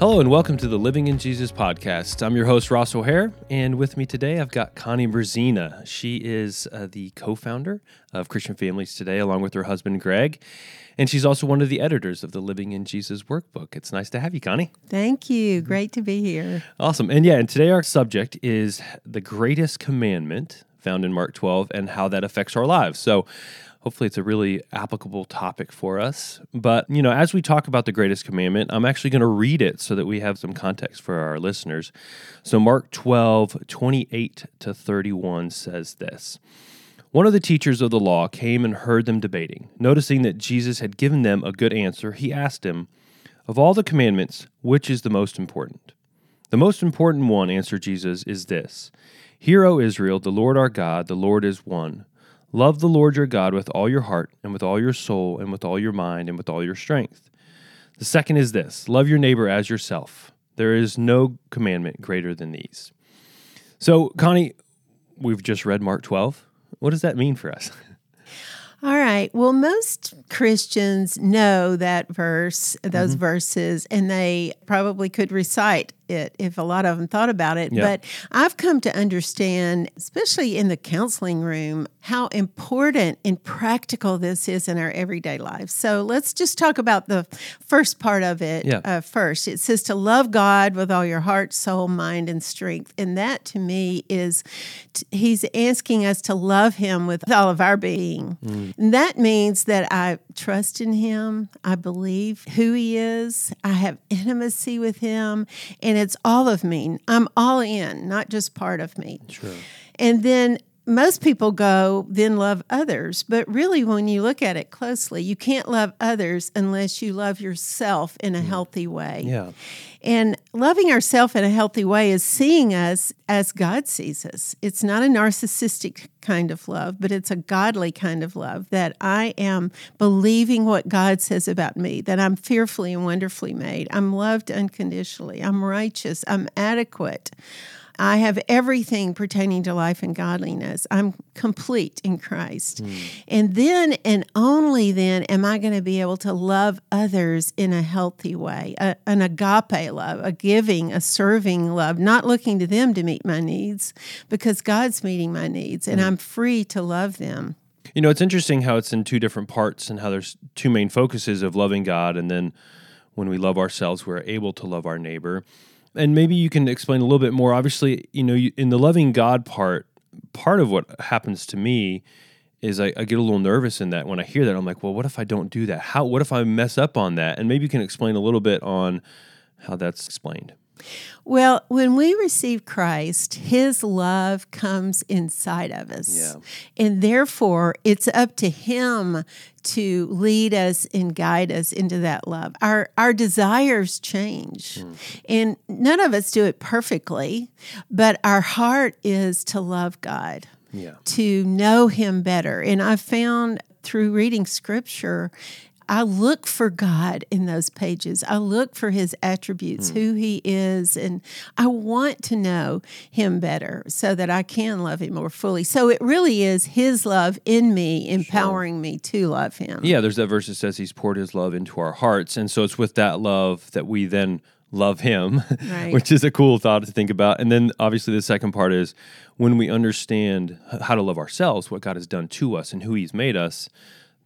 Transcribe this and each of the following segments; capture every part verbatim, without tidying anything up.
Hello and welcome to the Living in Jesus podcast. I'm your host, Ross O'Hare, and with me today I've got Connie Brezina. She is uh, the co-founder of Christian Families Today, along with her husband, Greg, and she's also one of the editors of the Living in Jesus workbook. It's nice to have you, Connie. Thank you. Great to be here. Awesome. And yeah, and today our subject is the greatest commandment found in Mark twelve and how that affects our lives. So hopefully it's a really applicable topic for us. But, you know, as we talk about the greatest commandment, I'm actually going to read it so that we have some context for our listeners. So Mark twelve, twenty-eight to thirty-one says this. One of the teachers of the law came and heard them debating. Noticing that Jesus had given them a good answer, he asked him, "Of all the commandments, which is the most important?" "The most important one," answered Jesus, "is this. Hear, O Israel, the Lord our God, the Lord is one. Love the Lord your God with all your heart and with all your soul and with all your mind and with all your strength. The second is this, love your neighbor as yourself. There is no commandment greater than these." So, Connie, we've just read Mark twelve. What does that mean for us? All right. Well, most Christians know that verse, those mm-hmm. verses, and they probably could recite it if a lot of them thought about it. Yeah. But I've come to understand, especially in the counseling room, how important and practical this is in our everyday life. So let's just talk about the first part of it yeah. uh, first. It says to love God with all your heart, soul, mind, and strength. And that to me is, t- he's asking us to love him with all of our being. Mm. And that means that I trust in him, I believe who he is, I have intimacy with him, and it's all of me. I'm all in, not just part of me. Sure. And then most people go, then love others. But really, when you look at it closely, you can't love others unless you love yourself in a healthy way. Yeah. And loving ourselves in a healthy way is seeing us as God sees us. It's not a narcissistic kind of love, but it's a godly kind of love, that I am believing what God says about me, that I'm fearfully and wonderfully made. I'm loved unconditionally. I'm righteous. I'm adequate. I have everything pertaining to life and godliness. I'm complete in Christ. Mm. And then and only then am I going to be able to love others in a healthy way, a, an agape love, a giving, a serving love, not looking to them to meet my needs, because God's meeting my needs, and mm. I'm free to love them. You know, it's interesting how it's in two different parts and how there's two main focuses of loving God, and then when we love ourselves, we're able to love our neighbor. And maybe you can explain a little bit more. Obviously, you know, you, in the loving God part, part of what happens to me is I, I get a little nervous in that when I hear that. I'm like, well, what if I don't do that? How? What if I mess up on that? And maybe you can explain a little bit on how that's explained. Well, when we receive Christ, his love comes inside of us. Yeah. And therefore, it's up to him to lead us and guide us into that love. Our our desires change. Mm. And none of us do it perfectly, but our heart is to love God, yeah. to know him better. And I've found through reading Scripture, I look for God in those pages. I look for his attributes, mm. who he is, and I want to know him better so that I can love him more fully. So it really is his love in me, empowering sure. me to love him. Yeah, there's that verse that says he's poured his love into our hearts, and so it's with that love that we then love him, right. which is a cool thought to think about. And then obviously the second part is when we understand how to love ourselves, what God has done to us and who he's made us,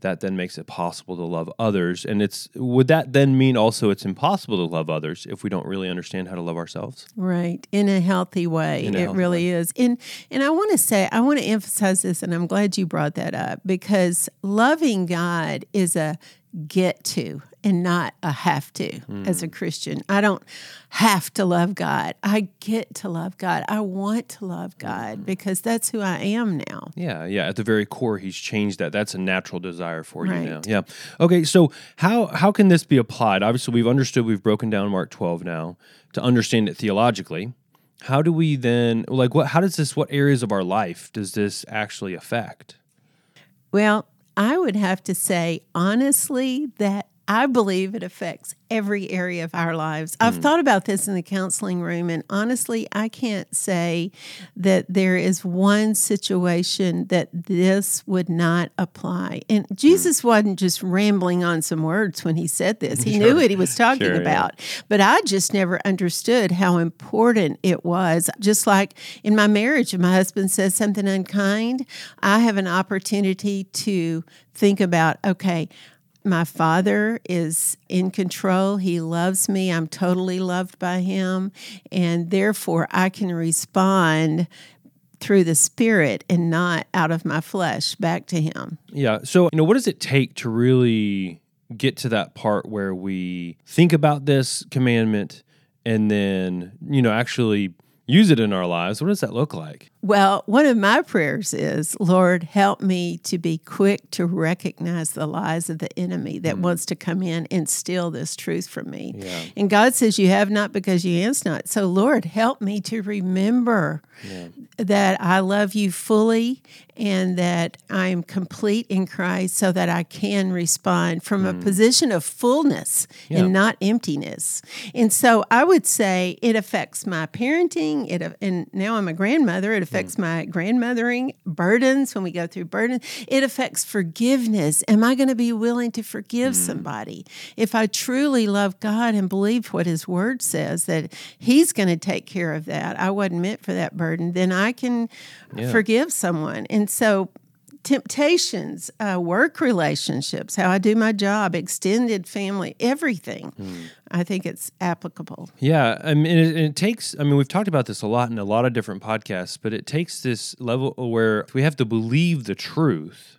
that then makes it possible to love others. And it's would that then mean also it's impossible to love others if we don't really understand how to love ourselves? Right, in a healthy way. It really is. And and I want to say, I want to emphasize this, and I'm glad you brought that up, because loving God is a get to and not a have to mm. as a Christian. I don't have to love God. I get to love God. I want to love God because that's who I am now. Yeah, yeah. At the very core, he's changed that. That's a natural desire for right. you now. Yeah. Okay, so how how can this be applied? Obviously, we've understood, we've broken down Mark twelve now to understand it theologically. How do we then, like, what? how does this, what areas of our life does this actually affect? Well, I would have to say, honestly, that I believe it affects every area of our lives. Mm-hmm. I've thought about this in the counseling room, and honestly, I can't say that there is one situation that this would not apply. And Jesus mm-hmm. wasn't just rambling on some words when he said this. He sure. knew what he was talking sure, about. Yeah. But I just never understood how important it was. Just like in my marriage, if my husband says something unkind, I have an opportunity to think about, okay, my father is in control. He loves me. I'm totally loved by him. And therefore, I can respond through the Spirit and not out of my flesh back to him. Yeah. So, you know, what does it take to really get to that part where we think about this commandment and then, you know, actually use it in our lives? What does that look like? Well, one of my prayers is, Lord, help me to be quick to recognize the lies of the enemy that mm. wants to come in and steal this truth from me. Yeah. And God says, you have not because you ask not. So, Lord, help me to remember yeah. that I love you fully and that I am complete in Christ so that I can respond from mm. a position of fullness yeah. and not emptiness. And so I would say it affects my parenting, it, and now I'm a grandmother, it affects my grandmothering, burdens when we go through burdens. It affects forgiveness. Am I going to be willing to forgive mm. somebody? If I truly love God and believe what his word says, that he's going to take care of that, I wasn't meant for that burden, then I can yeah. forgive someone. And so temptations, uh, work relationships, how I do my job, extended family, everything. Mm. I think it's applicable. Yeah, I mean, it, it takes, I mean, we've talked about this a lot in a lot of different podcasts, but it takes this level where we have to believe the truth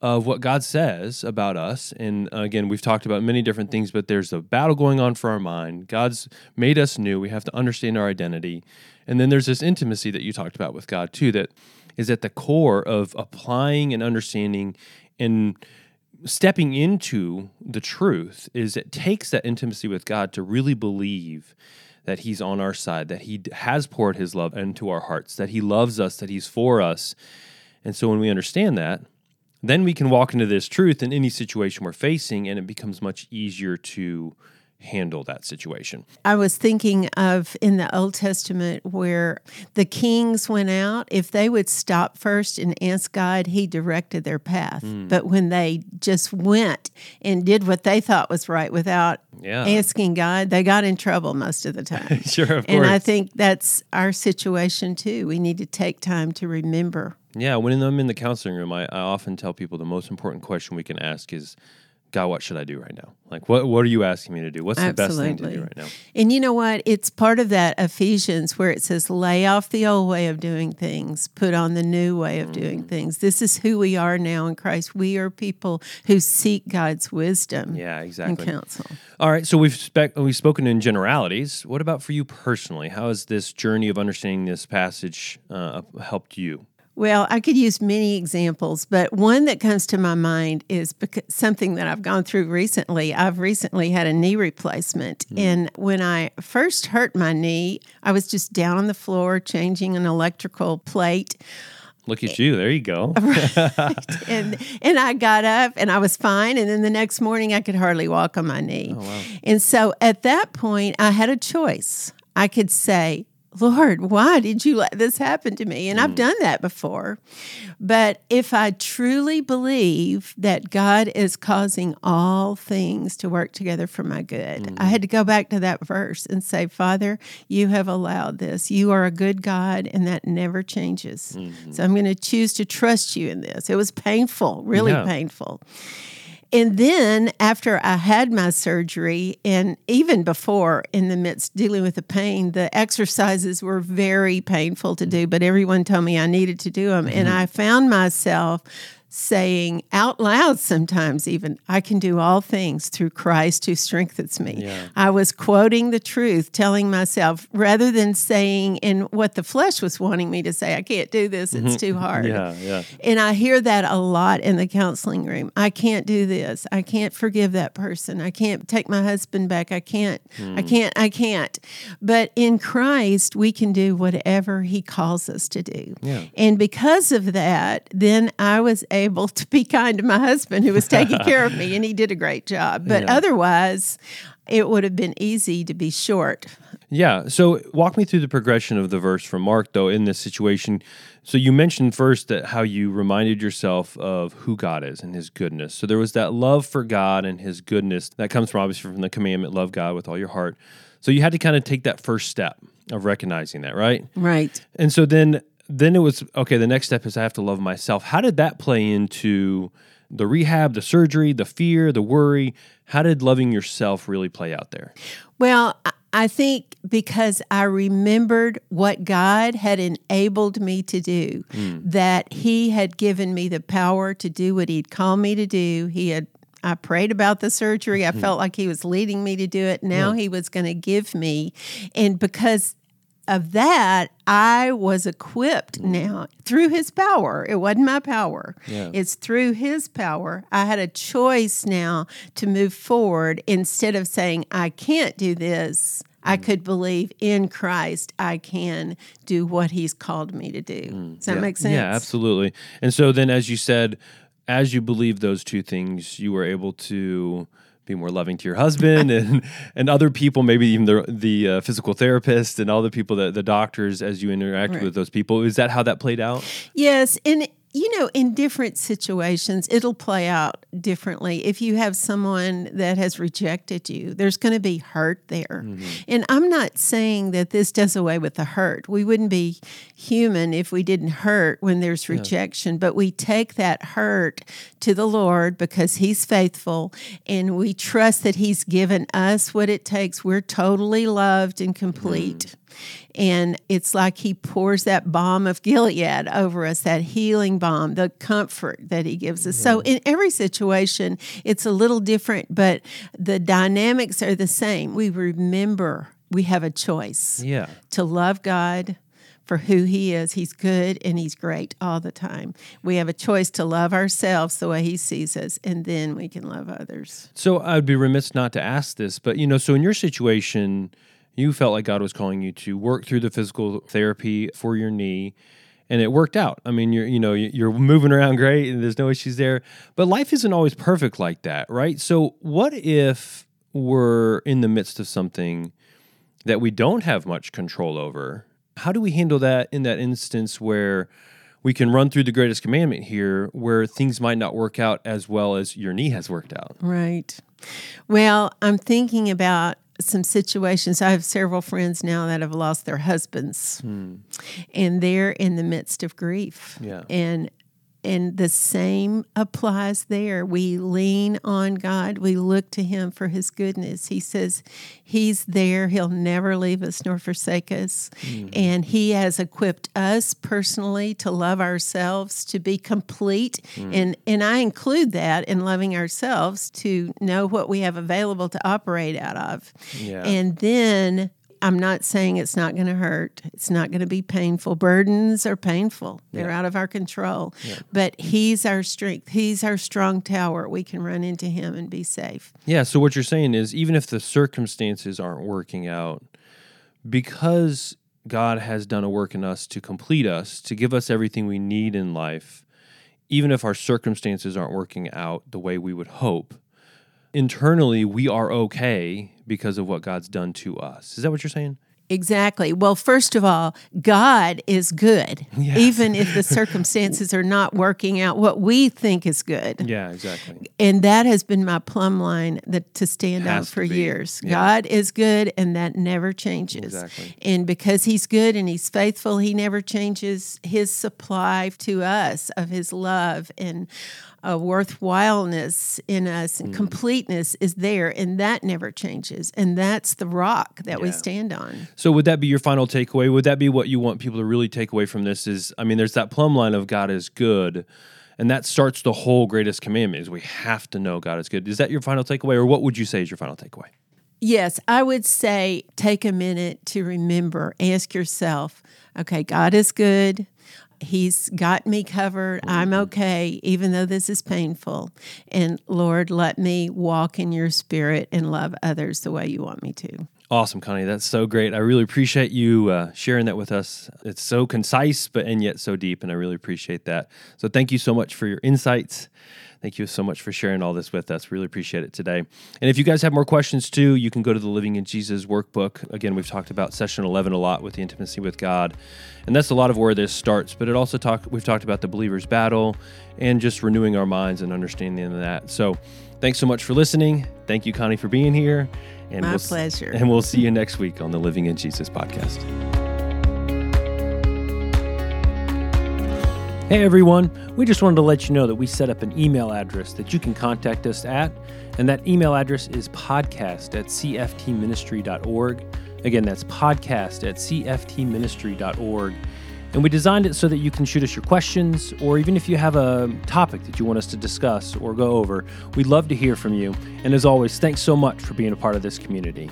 of what God says about us. And again, we've talked about many different things, but there's a battle going on for our mind. God's made us new. We have to understand our identity. And then there's this intimacy that you talked about with God, too, that is at the core of applying and understanding and stepping into the truth. Is it takes that intimacy with God to really believe that he's on our side, that he has poured his love into our hearts, that he loves us, that he's for us. And so when we understand that, then we can walk into this truth in any situation we're facing, and it becomes much easier to handle that situation. I was thinking of in the Old Testament where the kings went out, if they would stop first and ask God, he directed their path. Mm. But when they just went and did what they thought was right without yeah. asking God, they got in trouble most of the time. Sure, of course. And I think that's our situation too. We need to take time to remember. Yeah, when I'm in the counseling room, I, I often tell people the most important question we can ask is, God, what should I do right now? Like, what what are you asking me to do? What's Absolutely. The best thing to do right now? And you know what? It's part of that Ephesians where it says, lay off the old way of doing things, put on the new way of mm. doing things. This is who we are now in Christ. We are people who seek God's wisdom yeah, exactly. and counsel. All right, so we've, spe- we've spoken in generalities. What about for you personally? How has this journey of understanding this passage uh, helped you? Well, I could use many examples, but one that comes to my mind is because something that I've gone through recently. I've recently had a knee replacement, mm. and when I first hurt my knee, I was just down on the floor changing an electrical plate. Look at you. There you go. Right. And and I got up and I was fine. And then the next morning I could hardly walk on my knee. Oh, wow. And so at that point, I had a choice. I could say, Lord, why did you let this happen to me? And mm. I've done that before. But if I truly believe that God is causing all things to work together for my good, mm. I had to go back to that verse and say, Father, you have allowed this. You are a good God, and that never changes. Mm-hmm. So I'm going to choose to trust you in this. It was painful, really yeah. painful. And then after I had my surgery, and even before in the midst dealing with the pain, the exercises were very painful to do, but everyone told me I needed to do them. Mm-hmm. And I found myself saying out loud sometimes even, I can do all things through Christ who strengthens me. Yeah. I was quoting the truth, telling myself, rather than saying in what the flesh was wanting me to say, I can't do this, it's too hard. yeah, yeah. And I hear that a lot in the counseling room. I can't do this. I can't forgive that person. I can't take my husband back. I can't. Mm. I can't. I can't. But in Christ, we can do whatever he calls us to do. Yeah. And because of that, then I was able able to be kind to my husband who was taking care of me, and he did a great job. But yeah. otherwise, it would have been easy to be short. Yeah. So walk me through the progression of the verse from Mark, though, in this situation. So you mentioned first that how you reminded yourself of who God is and his goodness. So there was that love for God and his goodness that comes from, obviously, from the commandment, love God with all your heart. So you had to kind of take that first step of recognizing that, right? Right. And so then then it was, okay, the next step is I have to love myself. How did that play into the rehab, the surgery, the fear, the worry? How did loving yourself really play out there? Well, I think because I remembered what God had enabled me to do, mm. that he had given me the power to do what he'd called me to do. He had I prayed about the surgery. I mm-hmm. felt like he was leading me to do it. Now yeah. he was going to give me. And because of that, I was equipped mm. now through his power. It wasn't my power. Yeah. It's through his power. I had a choice now to move forward instead of saying, I can't do this. I could believe in Christ, I can do what he's called me to do. Does that yeah. make sense? Yeah, absolutely. And so then, as you said, as you believe those two things, you were able to be more loving to your husband and, and other people, maybe even the the uh, physical therapist and all the people, that the doctors, as you interacted right. with those people. Is that how that played out? Yes, and you know, in different situations, it'll play out differently. If you have someone that has rejected you, there's going to be hurt there. Mm-hmm. And I'm not saying that this does away with the hurt. We wouldn't be human if we didn't hurt when there's rejection. Yeah. But we take that hurt to the Lord because he's faithful, and we trust that he's given us what it takes. We're totally loved and complete. Mm-hmm. And it's like he pours that balm of Gilead over us, that healing balm, the comfort that he gives us. Yeah. So in every situation, it's a little different, but the dynamics are the same. We remember we have a choice yeah. to love God for who he is. He's good and he's great all the time. We have a choice to love ourselves the way he sees us, and then we can love others. So I'd be remiss not to ask this, but, you know, so in your situation, you felt like God was calling you to work through the physical therapy for your knee, and it worked out. I mean, you're you know you're moving around great, and there's no issues there. But life isn't always perfect like that, right? So what if we're in the midst of something that we don't have much control over? How do we handle that in that instance where we can run through the greatest commandment here, where things might not work out as well as your knee has worked out? Right. Well, I'm thinking about some situations. I have several friends now that have lost their husbands, hmm. and they're in the midst of grief. Yeah. And and the same applies there. We lean on God. We look to him for his goodness. He says he's there. He'll never leave us nor forsake us. Hmm. And he has equipped us personally to love ourselves, to be complete. Hmm. And, and I include that in loving ourselves, to know what we have available to operate out of. Yeah. And then I'm not saying it's not going to hurt. It's not going to be painful. Burdens are painful. They're yeah. out of our control. Yeah. But he's our strength. He's our strong tower. We can run into him and be safe. Yeah, so what you're saying is, even if the circumstances aren't working out, because God has done a work in us to complete us, to give us everything we need in life, even if our circumstances aren't working out the way we would hope, internally, we are okay because of what God's done to us. Is that what you're saying? Exactly. Well, first of all, God is good, yes. even if the circumstances are not working out what we think is good. Yeah, exactly. And that has been my plumb line that to stand on for years. Yeah. God is good, and that never changes. Exactly. And because he's good and he's faithful, he never changes his supply to us of his love, and a worthwhileness in us, and mm. completeness is there, and that never changes. And that's the rock that yeah. we stand on. So would that be your final takeaway? Would that be what you want people to really take away from this? Is, I mean, there's that plumb line of God is good, and that starts the whole greatest commandment, is we have to know God is good. Is that your final takeaway, or what would you say is your final takeaway? Yes, I would say take a minute to remember, ask yourself, okay, God is good. He's got me covered. I'm okay, even though this is painful. And Lord, let me walk in your spirit and love others the way you want me to. Awesome, Connie. That's so great. I really appreciate you uh, sharing that with us. It's so concise, but and yet so deep, and I really appreciate that. So thank you so much for your insights. Thank you so much for sharing all this with us. Really appreciate it today. And if you guys have more questions too, you can go to the Living in Jesus workbook. Again, we've talked about session eleven a lot with the intimacy with God. And that's a lot of where this starts, but it also talk, we've talked about the believer's battle and just renewing our minds and understanding that. So thanks so much for listening. Thank you, Connie, for being here. And My we'll, pleasure. And we'll see you next week on the Living in Jesus podcast. Hey everyone, we just wanted to let you know that we set up an email address that you can contact us at, and that email address is podcast at c f t ministry dot org. Again, that's podcast at c f t ministry dot org. And we designed it so that you can shoot us your questions, or even if you have a topic that you want us to discuss or go over, we'd love to hear from you. And as always, thanks so much for being a part of this community.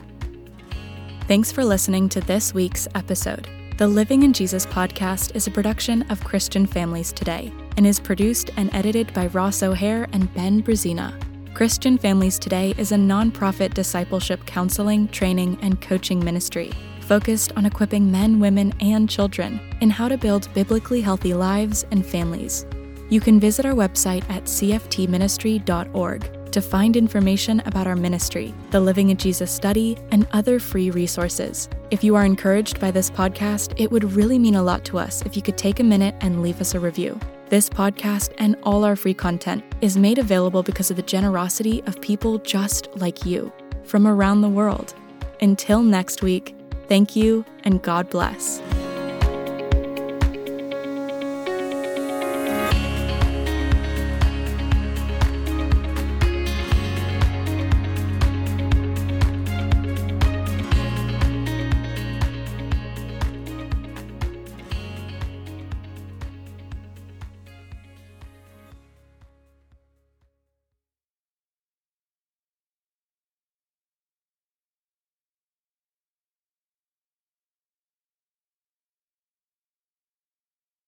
Thanks for listening to this week's episode. The Living in Jesus podcast is a production of Christian Families Today and is produced and edited by Ross O'Hare and Ben Brezina. Christian Families Today is a nonprofit discipleship counseling, training, and coaching ministry focused on equipping men, women, and children in how to build biblically healthy lives and families. You can visit our website at c f t ministry dot org to find information about our ministry, the Living in Jesus study, and other free resources. If you are encouraged by this podcast, it would really mean a lot to us if you could take a minute and leave us a review. This podcast and all our free content is made available because of the generosity of people just like you from around the world. Until next week, thank you and God bless.